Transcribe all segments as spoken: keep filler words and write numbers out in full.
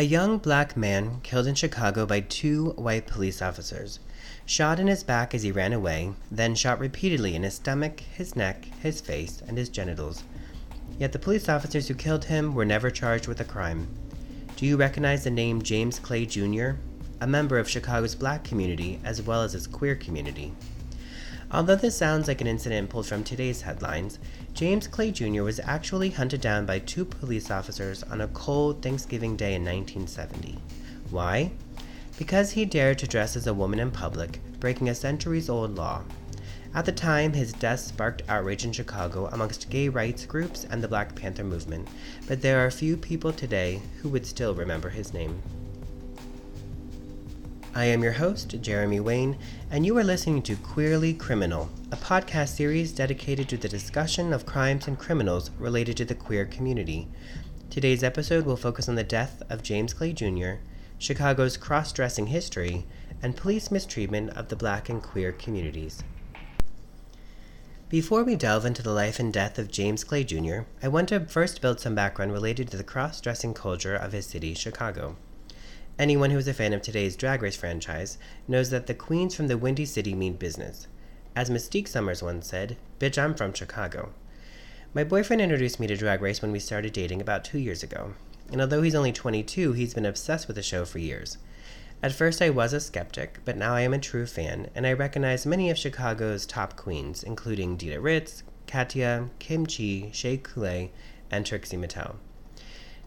A young black man killed in Chicago by two white police officers, shot in his back as he ran away, then shot repeatedly in his stomach, his neck, his face, and his genitals. Yet the police officers who killed him were never charged with a crime. Do you recognize the name James Clay Junior, a member of Chicago's black community as well as its queer community? Although this sounds like an incident pulled from today's headlines, James Clay Junior was actually hunted down by two police officers on a cold Thanksgiving day in nineteen seventy. Why? Because he dared to dress as a woman in public, breaking a centuries-old law. At the time, his death sparked outrage in Chicago amongst gay rights groups and the Black Panther movement, but there are few people today who would still remember his name. I am your host, Jeremy Wayne, and you are listening to Queerly Criminal, a podcast series dedicated to the discussion of crimes and criminals related to the queer community. Today's episode will focus on the death of James Clay Junior, Chicago's cross-dressing history, and police mistreatment of the black and queer communities. Before we delve into the life and death of James Clay Junior, I want to first build some background related to the cross-dressing culture of his city, Chicago. Anyone who is a fan of today's Drag Race franchise knows that the queens from the Windy City mean business. As Mystique Summers once said, "Bitch, I'm from Chicago." My boyfriend introduced me to Drag Race when we started dating about two years ago, and although he's only twenty-two, he's been obsessed with the show for years. At first I was a skeptic, but now I am a true fan, and I recognize many of Chicago's top queens, including Dita Ritz, Katya, Kim Chi, Shea Coulee, and Trixie Mattel.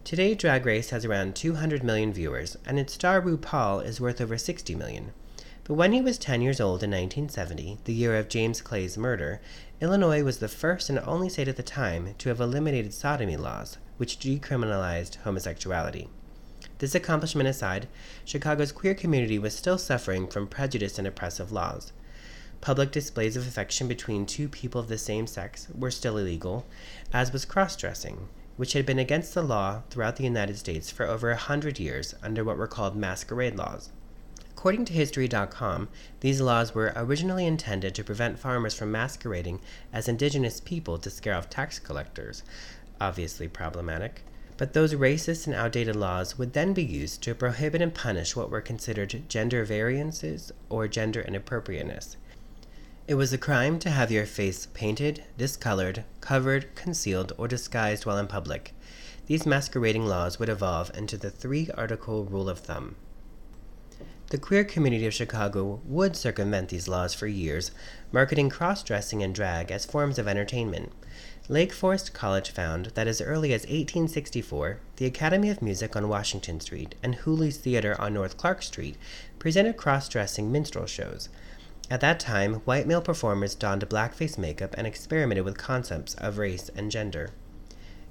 Today, Drag Race has around two hundred million viewers, and its star RuPaul is worth over sixty million. But when he was ten years old in nineteen seventy, the year of James Clay's murder, Illinois was the first and only state at the time to have eliminated sodomy laws, which decriminalized homosexuality. This accomplishment aside, Chicago's queer community was still suffering from prejudice and oppressive laws. Public displays of affection between two people of the same sex were still illegal, as was cross-dressing, which had been against the law throughout the United States for over a hundred years under what were called masquerade laws. According to History dot com, these laws were originally intended to prevent farmers from masquerading as indigenous people to scare off tax collectors, obviously problematic, but those racist and outdated laws would then be used to prohibit and punish what were considered gender variances or gender inappropriateness. It was a crime to have your face painted, discolored, covered, concealed, or disguised while in public. These masquerading laws would evolve into the three-article rule of thumb. The queer community of Chicago would circumvent these laws for years, marketing cross-dressing and drag as forms of entertainment. Lake Forest College found that as early as eighteen sixty-four, the Academy of Music on Washington Street and Hooley's Theater on North Clark Street presented cross-dressing minstrel shows. At that time, white male performers donned blackface makeup and experimented with concepts of race and gender.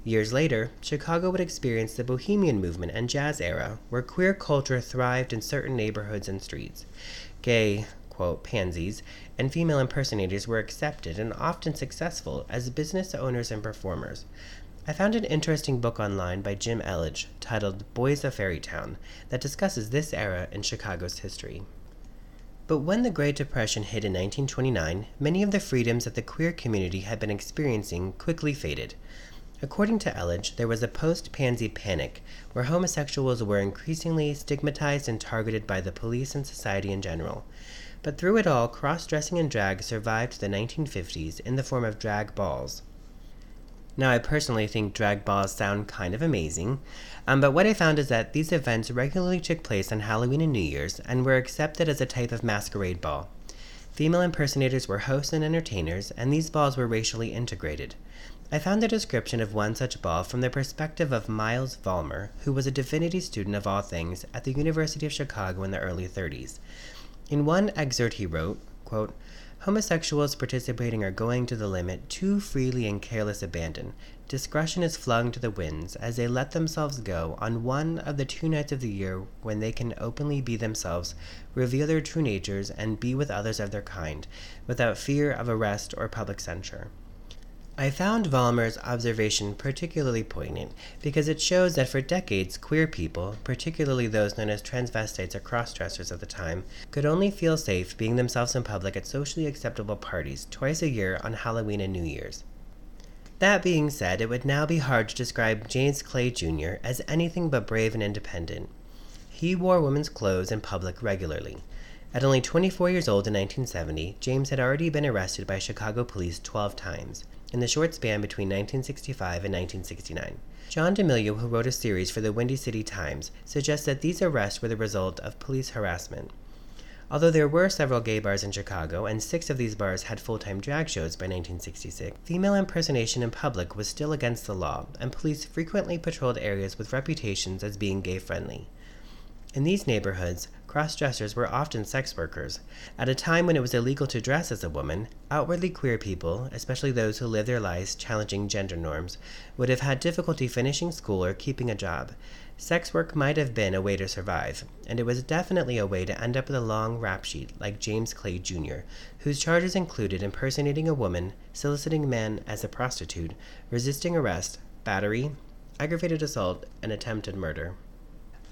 Years later, Chicago would experience the Bohemian movement and jazz era, where queer culture thrived in certain neighborhoods and streets. Gay, quote, pansies, and female impersonators were accepted and often successful as business owners and performers. I found an interesting book online by Jim Elledge titled Boys of Fairytown that discusses this era in Chicago's history. But when the Great Depression hit in nineteen twenty-nine, many of the freedoms that the queer community had been experiencing quickly faded. According to Elledge, there was a post-pansy panic, where homosexuals were increasingly stigmatized and targeted by the police and society in general. But through it all, cross-dressing and drag survived to the nineteen fifties in the form of drag balls. Now, I personally think drag balls sound kind of amazing, um, but what I found is that these events regularly took place on Halloween and New Year's and were accepted as a type of masquerade ball. Female impersonators were hosts and entertainers, and these balls were racially integrated. I found a description of one such ball from the perspective of Miles Vollmer, who was a divinity student of all things at the University of Chicago in the early thirties. In one excerpt he wrote, quote, "Homosexuals participating are going to the limit too freely in careless abandon. Discretion is flung to the winds as they let themselves go on one of the two nights of the year when they can openly be themselves, reveal their true natures, and be with others of their kind, without fear of arrest or public censure." I found Vollmer's observation particularly poignant because it shows that for decades, queer people, particularly those known as transvestites or cross-dressers at the time, could only feel safe being themselves in public at socially acceptable parties twice a year on Halloween and New Year's. That being said, it would now be hard to describe James Clay Junior as anything but brave and independent. He wore women's clothes in public regularly. At only twenty-four years old in nineteen seventy, James had already been arrested by Chicago police twelve times, in the short span between nineteen sixty-five and nineteen sixty-nine. John D'Amelio, who wrote a series for the Windy City Times, suggests that these arrests were the result of police harassment. Although there were several gay bars in Chicago, and six of these bars had full-time drag shows by nineteen sixty-six, female impersonation in public was still against the law, and police frequently patrolled areas with reputations as being gay-friendly. In these neighborhoods, cross-dressers were often sex workers. At a time when it was illegal to dress as a woman, outwardly queer people, especially those who lived their lives challenging gender norms, would have had difficulty finishing school or keeping a job. Sex work might have been a way to survive, and it was definitely a way to end up with a long rap sheet like James Clay Junior, whose charges included impersonating a woman, soliciting men as a prostitute, resisting arrest, battery, aggravated assault, and attempted murder.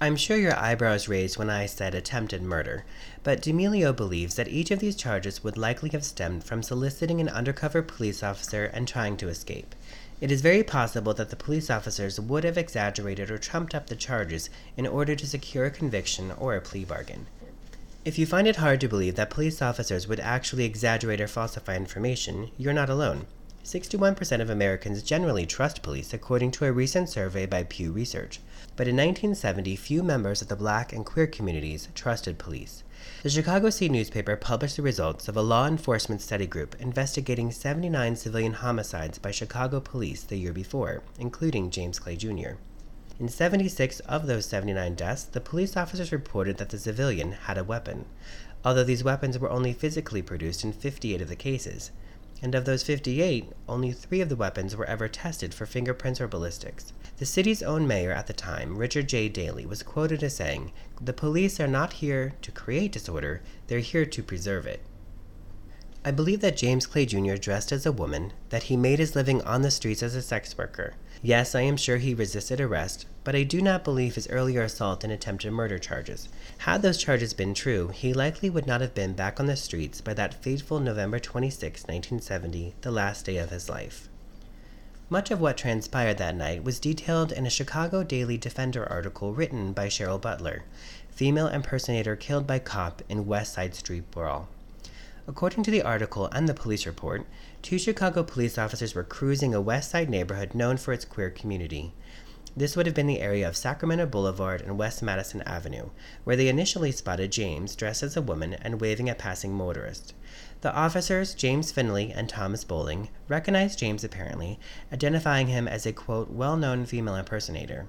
I'm sure your eyebrows raised when I said attempted murder, but D'Amelio believes that each of these charges would likely have stemmed from soliciting an undercover police officer and trying to escape. It is very possible that the police officers would have exaggerated or trumped up the charges in order to secure a conviction or a plea bargain. If you find it hard to believe that police officers would actually exaggerate or falsify information, you're not alone. sixty-one percent of Americans generally trust police, according to a recent survey by Pew Research. But in nineteen seventy, few members of the black and queer communities trusted police. The Chicago Sea newspaper published the results of a law enforcement study group investigating seventy-nine civilian homicides by Chicago police the year before, including James Clay Junior In seventy-six of those seventy-nine deaths, the police officers reported that the civilian had a weapon, although these weapons were only physically produced in fifty-eight of the cases. And of those fifty-eight, only three of the weapons were ever tested for fingerprints or ballistics. The city's own mayor at the time, Richard J. Daley, was quoted as saying, "The police are not here to create disorder, they're here to preserve it." I believe that James Clay Junior dressed as a woman, that he made his living on the streets as a sex worker. Yes, I am sure he resisted arrest, but I do not believe his earlier assault and attempted murder charges. Had those charges been true, he likely would not have been back on the streets by that fateful November twenty-sixth, nineteen seventy, the last day of his life. Much of what transpired that night was detailed in a Chicago Daily Defender article written by Cheryl Butler, female impersonator killed by cop in West Side Street Brawl. According to the article and the police report, two Chicago police officers were cruising a West Side neighborhood known for its queer community. This would have been the area of Sacramento Boulevard and West Madison Avenue, where they initially spotted James dressed as a woman and waving at passing motorists. The officers, James Finley and Thomas Bowling, recognized James apparently, identifying him as a, quote, well-known female impersonator.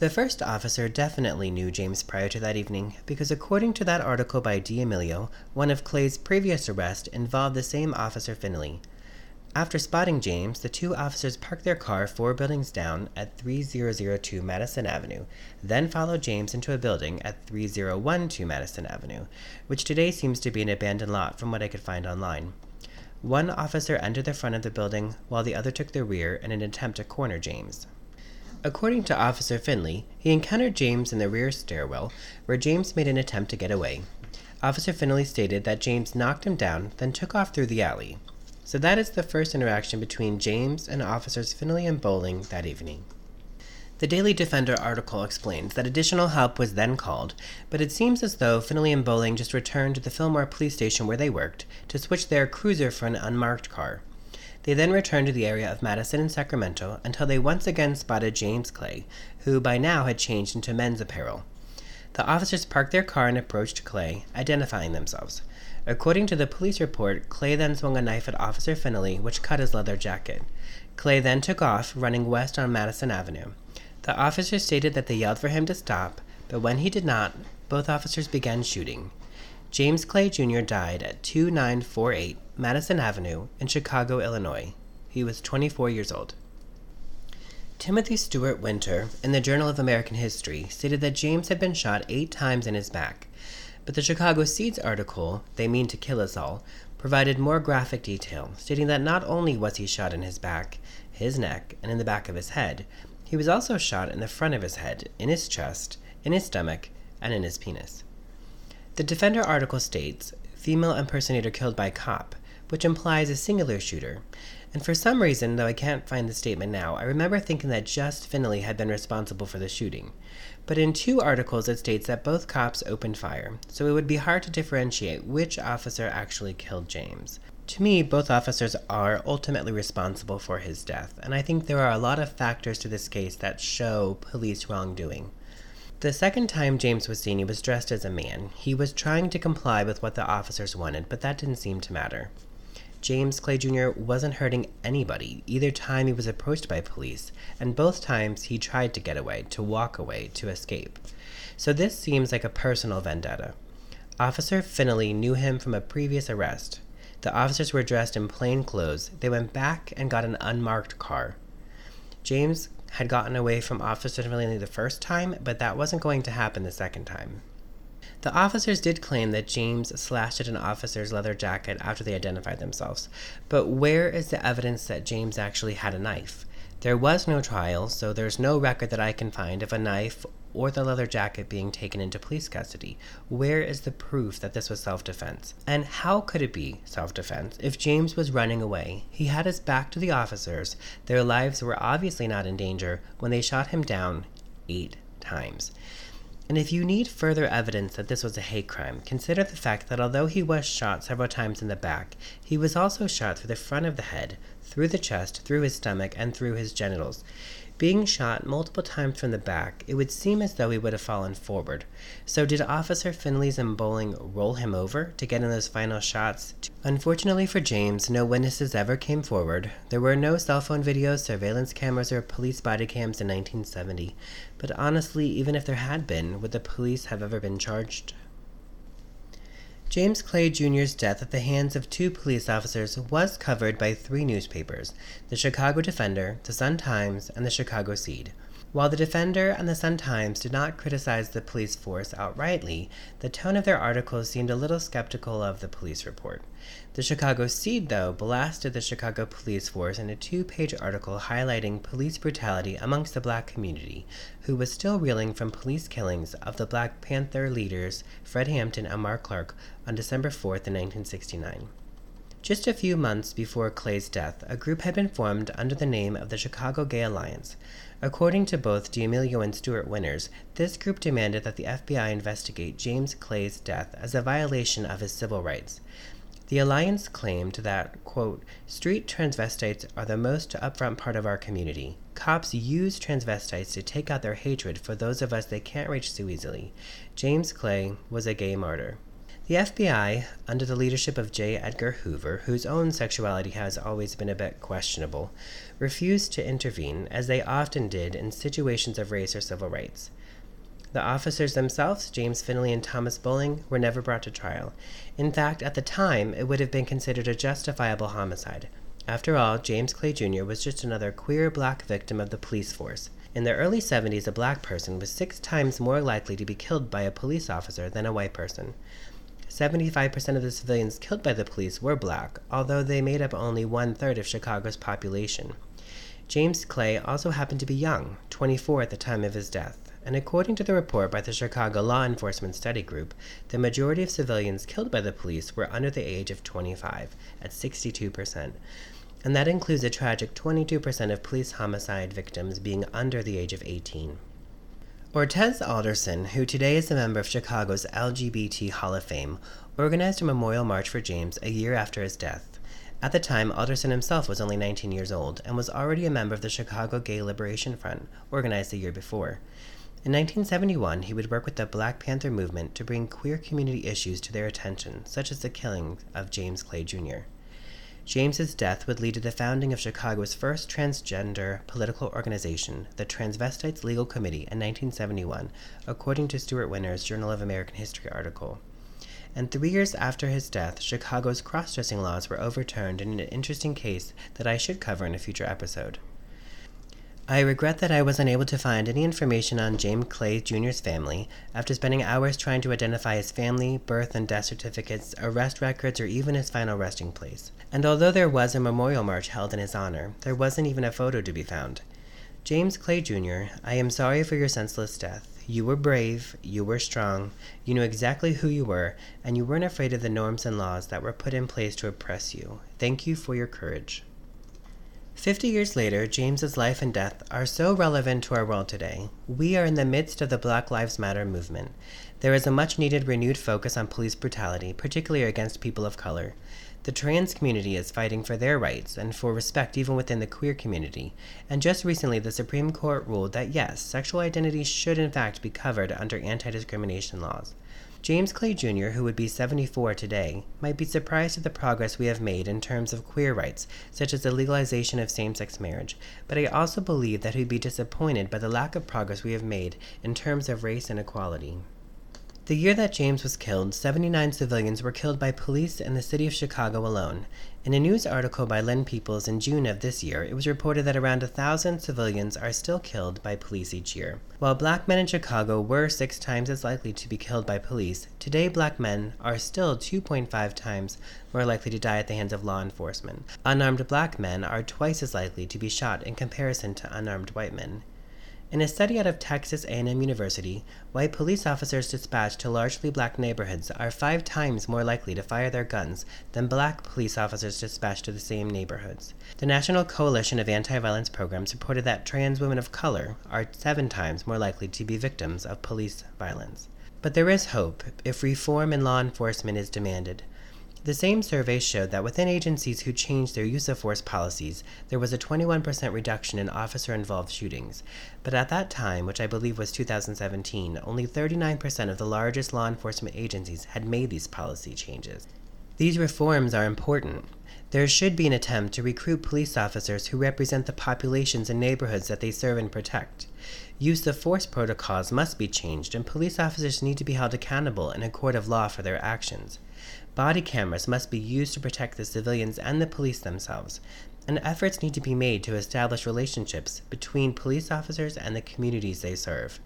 The first officer definitely knew James prior to that evening, because according to that article by D'Amelio, one of Clay's previous arrests involved the same officer Finley. After spotting James, the two officers parked their car four buildings down at thirty oh two Madison Avenue, then followed James into a building at thirty twelve Madison Avenue, which today seems to be an abandoned lot from what I could find online. One officer entered the front of the building, while the other took the rear in an attempt to corner James. According to Officer Finley, he encountered James in the rear stairwell, where James made an attempt to get away. Officer Finley stated that James knocked him down, then took off through the alley. So that is the first interaction between James and Officers Finley and Bowling that evening. The Daily Defender article explains that additional help was then called, but it seems as though Finley and Bowling just returned to the Fillmore police station where they worked to switch their cruiser for an unmarked car. They then returned to the area of Madison and Sacramento until they once again spotted James Clay, who by now had changed into men's apparel. The officers parked their car and approached Clay, identifying themselves. According to the police report, Clay then swung a knife at Officer Finley, which cut his leather jacket. Clay then took off, running west on Madison Avenue. The officers stated that they yelled for him to stop, but when he did not, both officers began shooting. James Clay Junior died at twenty-nine forty-eight Madison Avenue in Chicago, Illinois. He was twenty-four years old. Timothy Stewart Winter, in the Journal of American History, stated that James had been shot eight times in his back. But the Chicago Seeds article, They Mean to Kill Us All, provided more graphic detail, stating that not only was he shot in his back, his neck, and in the back of his head, he was also shot in the front of his head, in his chest, in his stomach, and in his penis. The Defender article states, female impersonator killed by cop, which implies a singular shooter, And for some reason, though I can't find the statement now, I remember thinking that just Finley had been responsible for the shooting. But in two articles it states that both cops opened fire, so it would be hard to differentiate which officer actually killed James. To me, both officers are ultimately responsible for his death, and I think there are a lot of factors to this case that show police wrongdoing. The second time James was seen, he was dressed as a man. He was trying to comply with what the officers wanted, but that didn't seem to matter. James Clay Junior wasn't hurting anybody either time he was approached by police, and both times he tried to get away, to walk away, to escape. So this seems like a personal vendetta. Officer Finley knew him from a previous arrest. The officers were dressed in plain clothes. They went back and got an unmarked car. James had gotten away from Officer Finley the first time, but that wasn't going to happen the second time. The officers did claim that James slashed at an officer's leather jacket after they identified themselves, but where is the evidence that James actually had a knife? There was no trial, so there's no record that I can find of a knife or the leather jacket being taken into police custody. Where is the proof that this was self-defense? And how could it be self-defense if James was running away? He had his back to the officers. Their lives were obviously not in danger when they shot him down eight times. And if you need further evidence that this was a hate crime, consider the fact that although he was shot several times in the back, he was also shot through the front of the head, through the chest, through his stomach, and through his genitals. Being shot multiple times from the back, it would seem as though he would have fallen forward. So did Officer Finley's Mboling roll him over to get in those final shots? Unfortunately for James, no witnesses ever came forward. There were no cell phone videos, surveillance cameras, or police body cams in nineteen seventy. But honestly, even if there had been, would the police have ever been charged? James Clay Junior's death at the hands of two police officers was covered by three newspapers, the Chicago Defender, the Sun-Times, and the Chicago Seed. While the Defender and the Sun-Times did not criticize the police force outrightly, the tone of their articles seemed a little skeptical of the police report. The Chicago Seed, though, blasted the Chicago police force in a two-page article highlighting police brutality amongst the black community, who was still reeling from police killings of the Black Panther leaders Fred Hampton and Mark Clark on December fourth in nineteen sixty-nine. Just a few months before Clay's death, a group had been formed under the name of the Chicago Gay Alliance. According to both D'Amelio and Stuart Winters, this group demanded that the F B I investigate James Clay's death as a violation of his civil rights. The Alliance claimed that, quote, street transvestites are the most upfront part of our community. Cops use transvestites to take out their hatred for those of us they can't reach so easily. James Clay was a gay martyr. The F B I, under the leadership of J. Edgar Hoover, whose own sexuality has always been a bit questionable, refused to intervene, as they often did in situations of race or civil rights. The officers themselves, James Finley and Thomas Mboling, were never brought to trial. In fact, at the time, it would have been considered a justifiable homicide. After all, James Clay Junior was just another queer black victim of the police force. In the early seventies, a black person was six times more likely to be killed by a police officer than a white person. seventy-five percent of the civilians killed by the police were black, although they made up only one-third of Chicago's population. James Clay also happened to be young, twenty-four at the time of his death, and according to the report by the Chicago Law Enforcement Study Group, the majority of civilians killed by the police were under the age of twenty-five, at sixty-two percent, and that includes a tragic twenty-two percent of police homicide victims being under the age of eighteen. Ortez Alderson, who today is a member of Chicago's L G B T Hall of Fame, organized a memorial march for James a year after his death. At the time, Alderson himself was only nineteen years old and was already a member of the Chicago Gay Liberation Front, organized the year before. In nineteen seventy-one, he would work with the Black Panther movement to bring queer community issues to their attention, such as the killing of James Clay Junior James's death would lead to the founding of Chicago's first transgender political organization, the Transvestites Legal Committee, in nineteen seventy-one, according to Stuart Winters' Journal of American History article. And three years after his death, Chicago's cross-dressing laws were overturned in an interesting case that I should cover in a future episode. I regret that I was unable to find any information on James Clay Junior's family after spending hours trying to identify his family, birth and death certificates, arrest records, or even his final resting place. And although there was a memorial march held in his honor, there wasn't even a photo to be found. James Clay Junior, I am sorry for your senseless death. You were brave, you were strong, you knew exactly who you were, and you weren't afraid of the norms and laws that were put in place to oppress you. Thank you for your courage. Fifty years later, James's life and death are so relevant to our world today. We are in the midst of the Black Lives Matter movement. There is a much-needed renewed focus on police brutality, particularly against people of color. The trans community is fighting for their rights and for respect even within the queer community. And just recently, the Supreme Court ruled that yes, sexual identity should in fact be covered under anti-discrimination laws. James Clay Junior, who would be seventy-four today, might be surprised at the progress we have made in terms of queer rights, such as the legalization of same-sex marriage, but I also believe that he would be disappointed by the lack of progress we have made in terms of race and equality. The year that James was killed, seventy-nine civilians were killed by police in the city of Chicago alone. In a news article by Lynn Peoples in June of this year, it was reported that around one thousand civilians are still killed by police each year. While black men in Chicago were six times as likely to be killed by police, today black men are still two point five times more likely to die at the hands of law enforcement. Unarmed black men are twice as likely to be shot in comparison to unarmed white men. In a study out of Texas A and M University, white police officers dispatched to largely black neighborhoods are five times more likely to fire their guns than black police officers dispatched to the same neighborhoods. The National Coalition of Anti-Violence Programs reported that trans women of color are seven times more likely to be victims of police violence. But there is hope if reform in law enforcement is demanded. The same survey showed that within agencies who changed their use of force policies, there was a twenty-one percent reduction in officer-involved shootings. But at that time, which I believe was two thousand seventeen, only thirty-nine percent of the largest law enforcement agencies had made these policy changes. These reforms are important. There should be an attempt to recruit police officers who represent the populations and neighborhoods that they serve and protect. Use of force protocols must be changed, and police officers need to be held accountable in a court of law for their actions. Body cameras must be used to protect the civilians and the police themselves, and efforts need to be made to establish relationships between police officers and the communities they serve.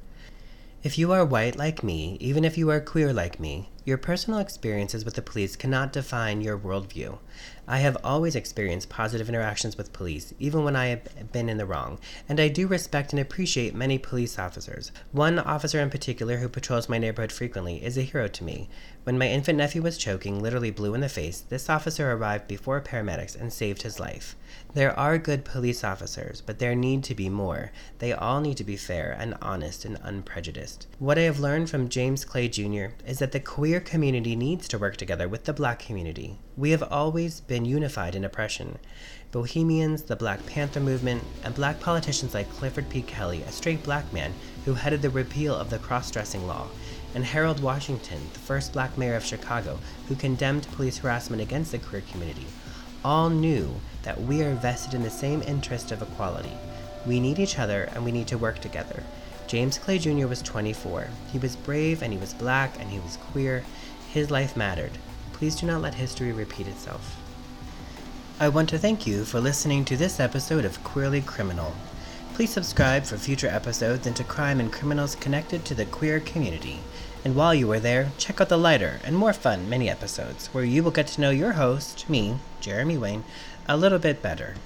If you are white like me, even if you are queer like me, your personal experiences with the police cannot define your worldview. I have always experienced positive interactions with police, even when I have been in the wrong, and I do respect and appreciate many police officers. One officer in particular who patrols my neighborhood frequently is a hero to me. When my infant nephew was choking, literally blue in the face, this officer arrived before paramedics and saved his life. There are good police officers, but there need to be more. They all need to be fair and honest and unprejudiced. What I have learned from James Clay Junior is that the queer community needs to work together with the black community. We have always been unified in oppression. Bohemians, the Black Panther movement, and black politicians like Clifford P. Kelly, a straight black man who headed the repeal of the cross-dressing law, and Harold Washington, the first black mayor of Chicago, who condemned police harassment against the queer community, all knew that we are vested in the same interest of equality. We need each other and we need to work together. James Clay Junior was twenty-four. He was brave, and he was black, and he was queer. His life mattered. Please do not let history repeat itself. I want to thank you for listening to this episode of Queerly Criminal. Please subscribe for future episodes into crime and criminals connected to the queer community. And while you are there, check out the lighter and more fun mini episodes where you will get to know your host, me, Jeremy Wayne, a little bit better.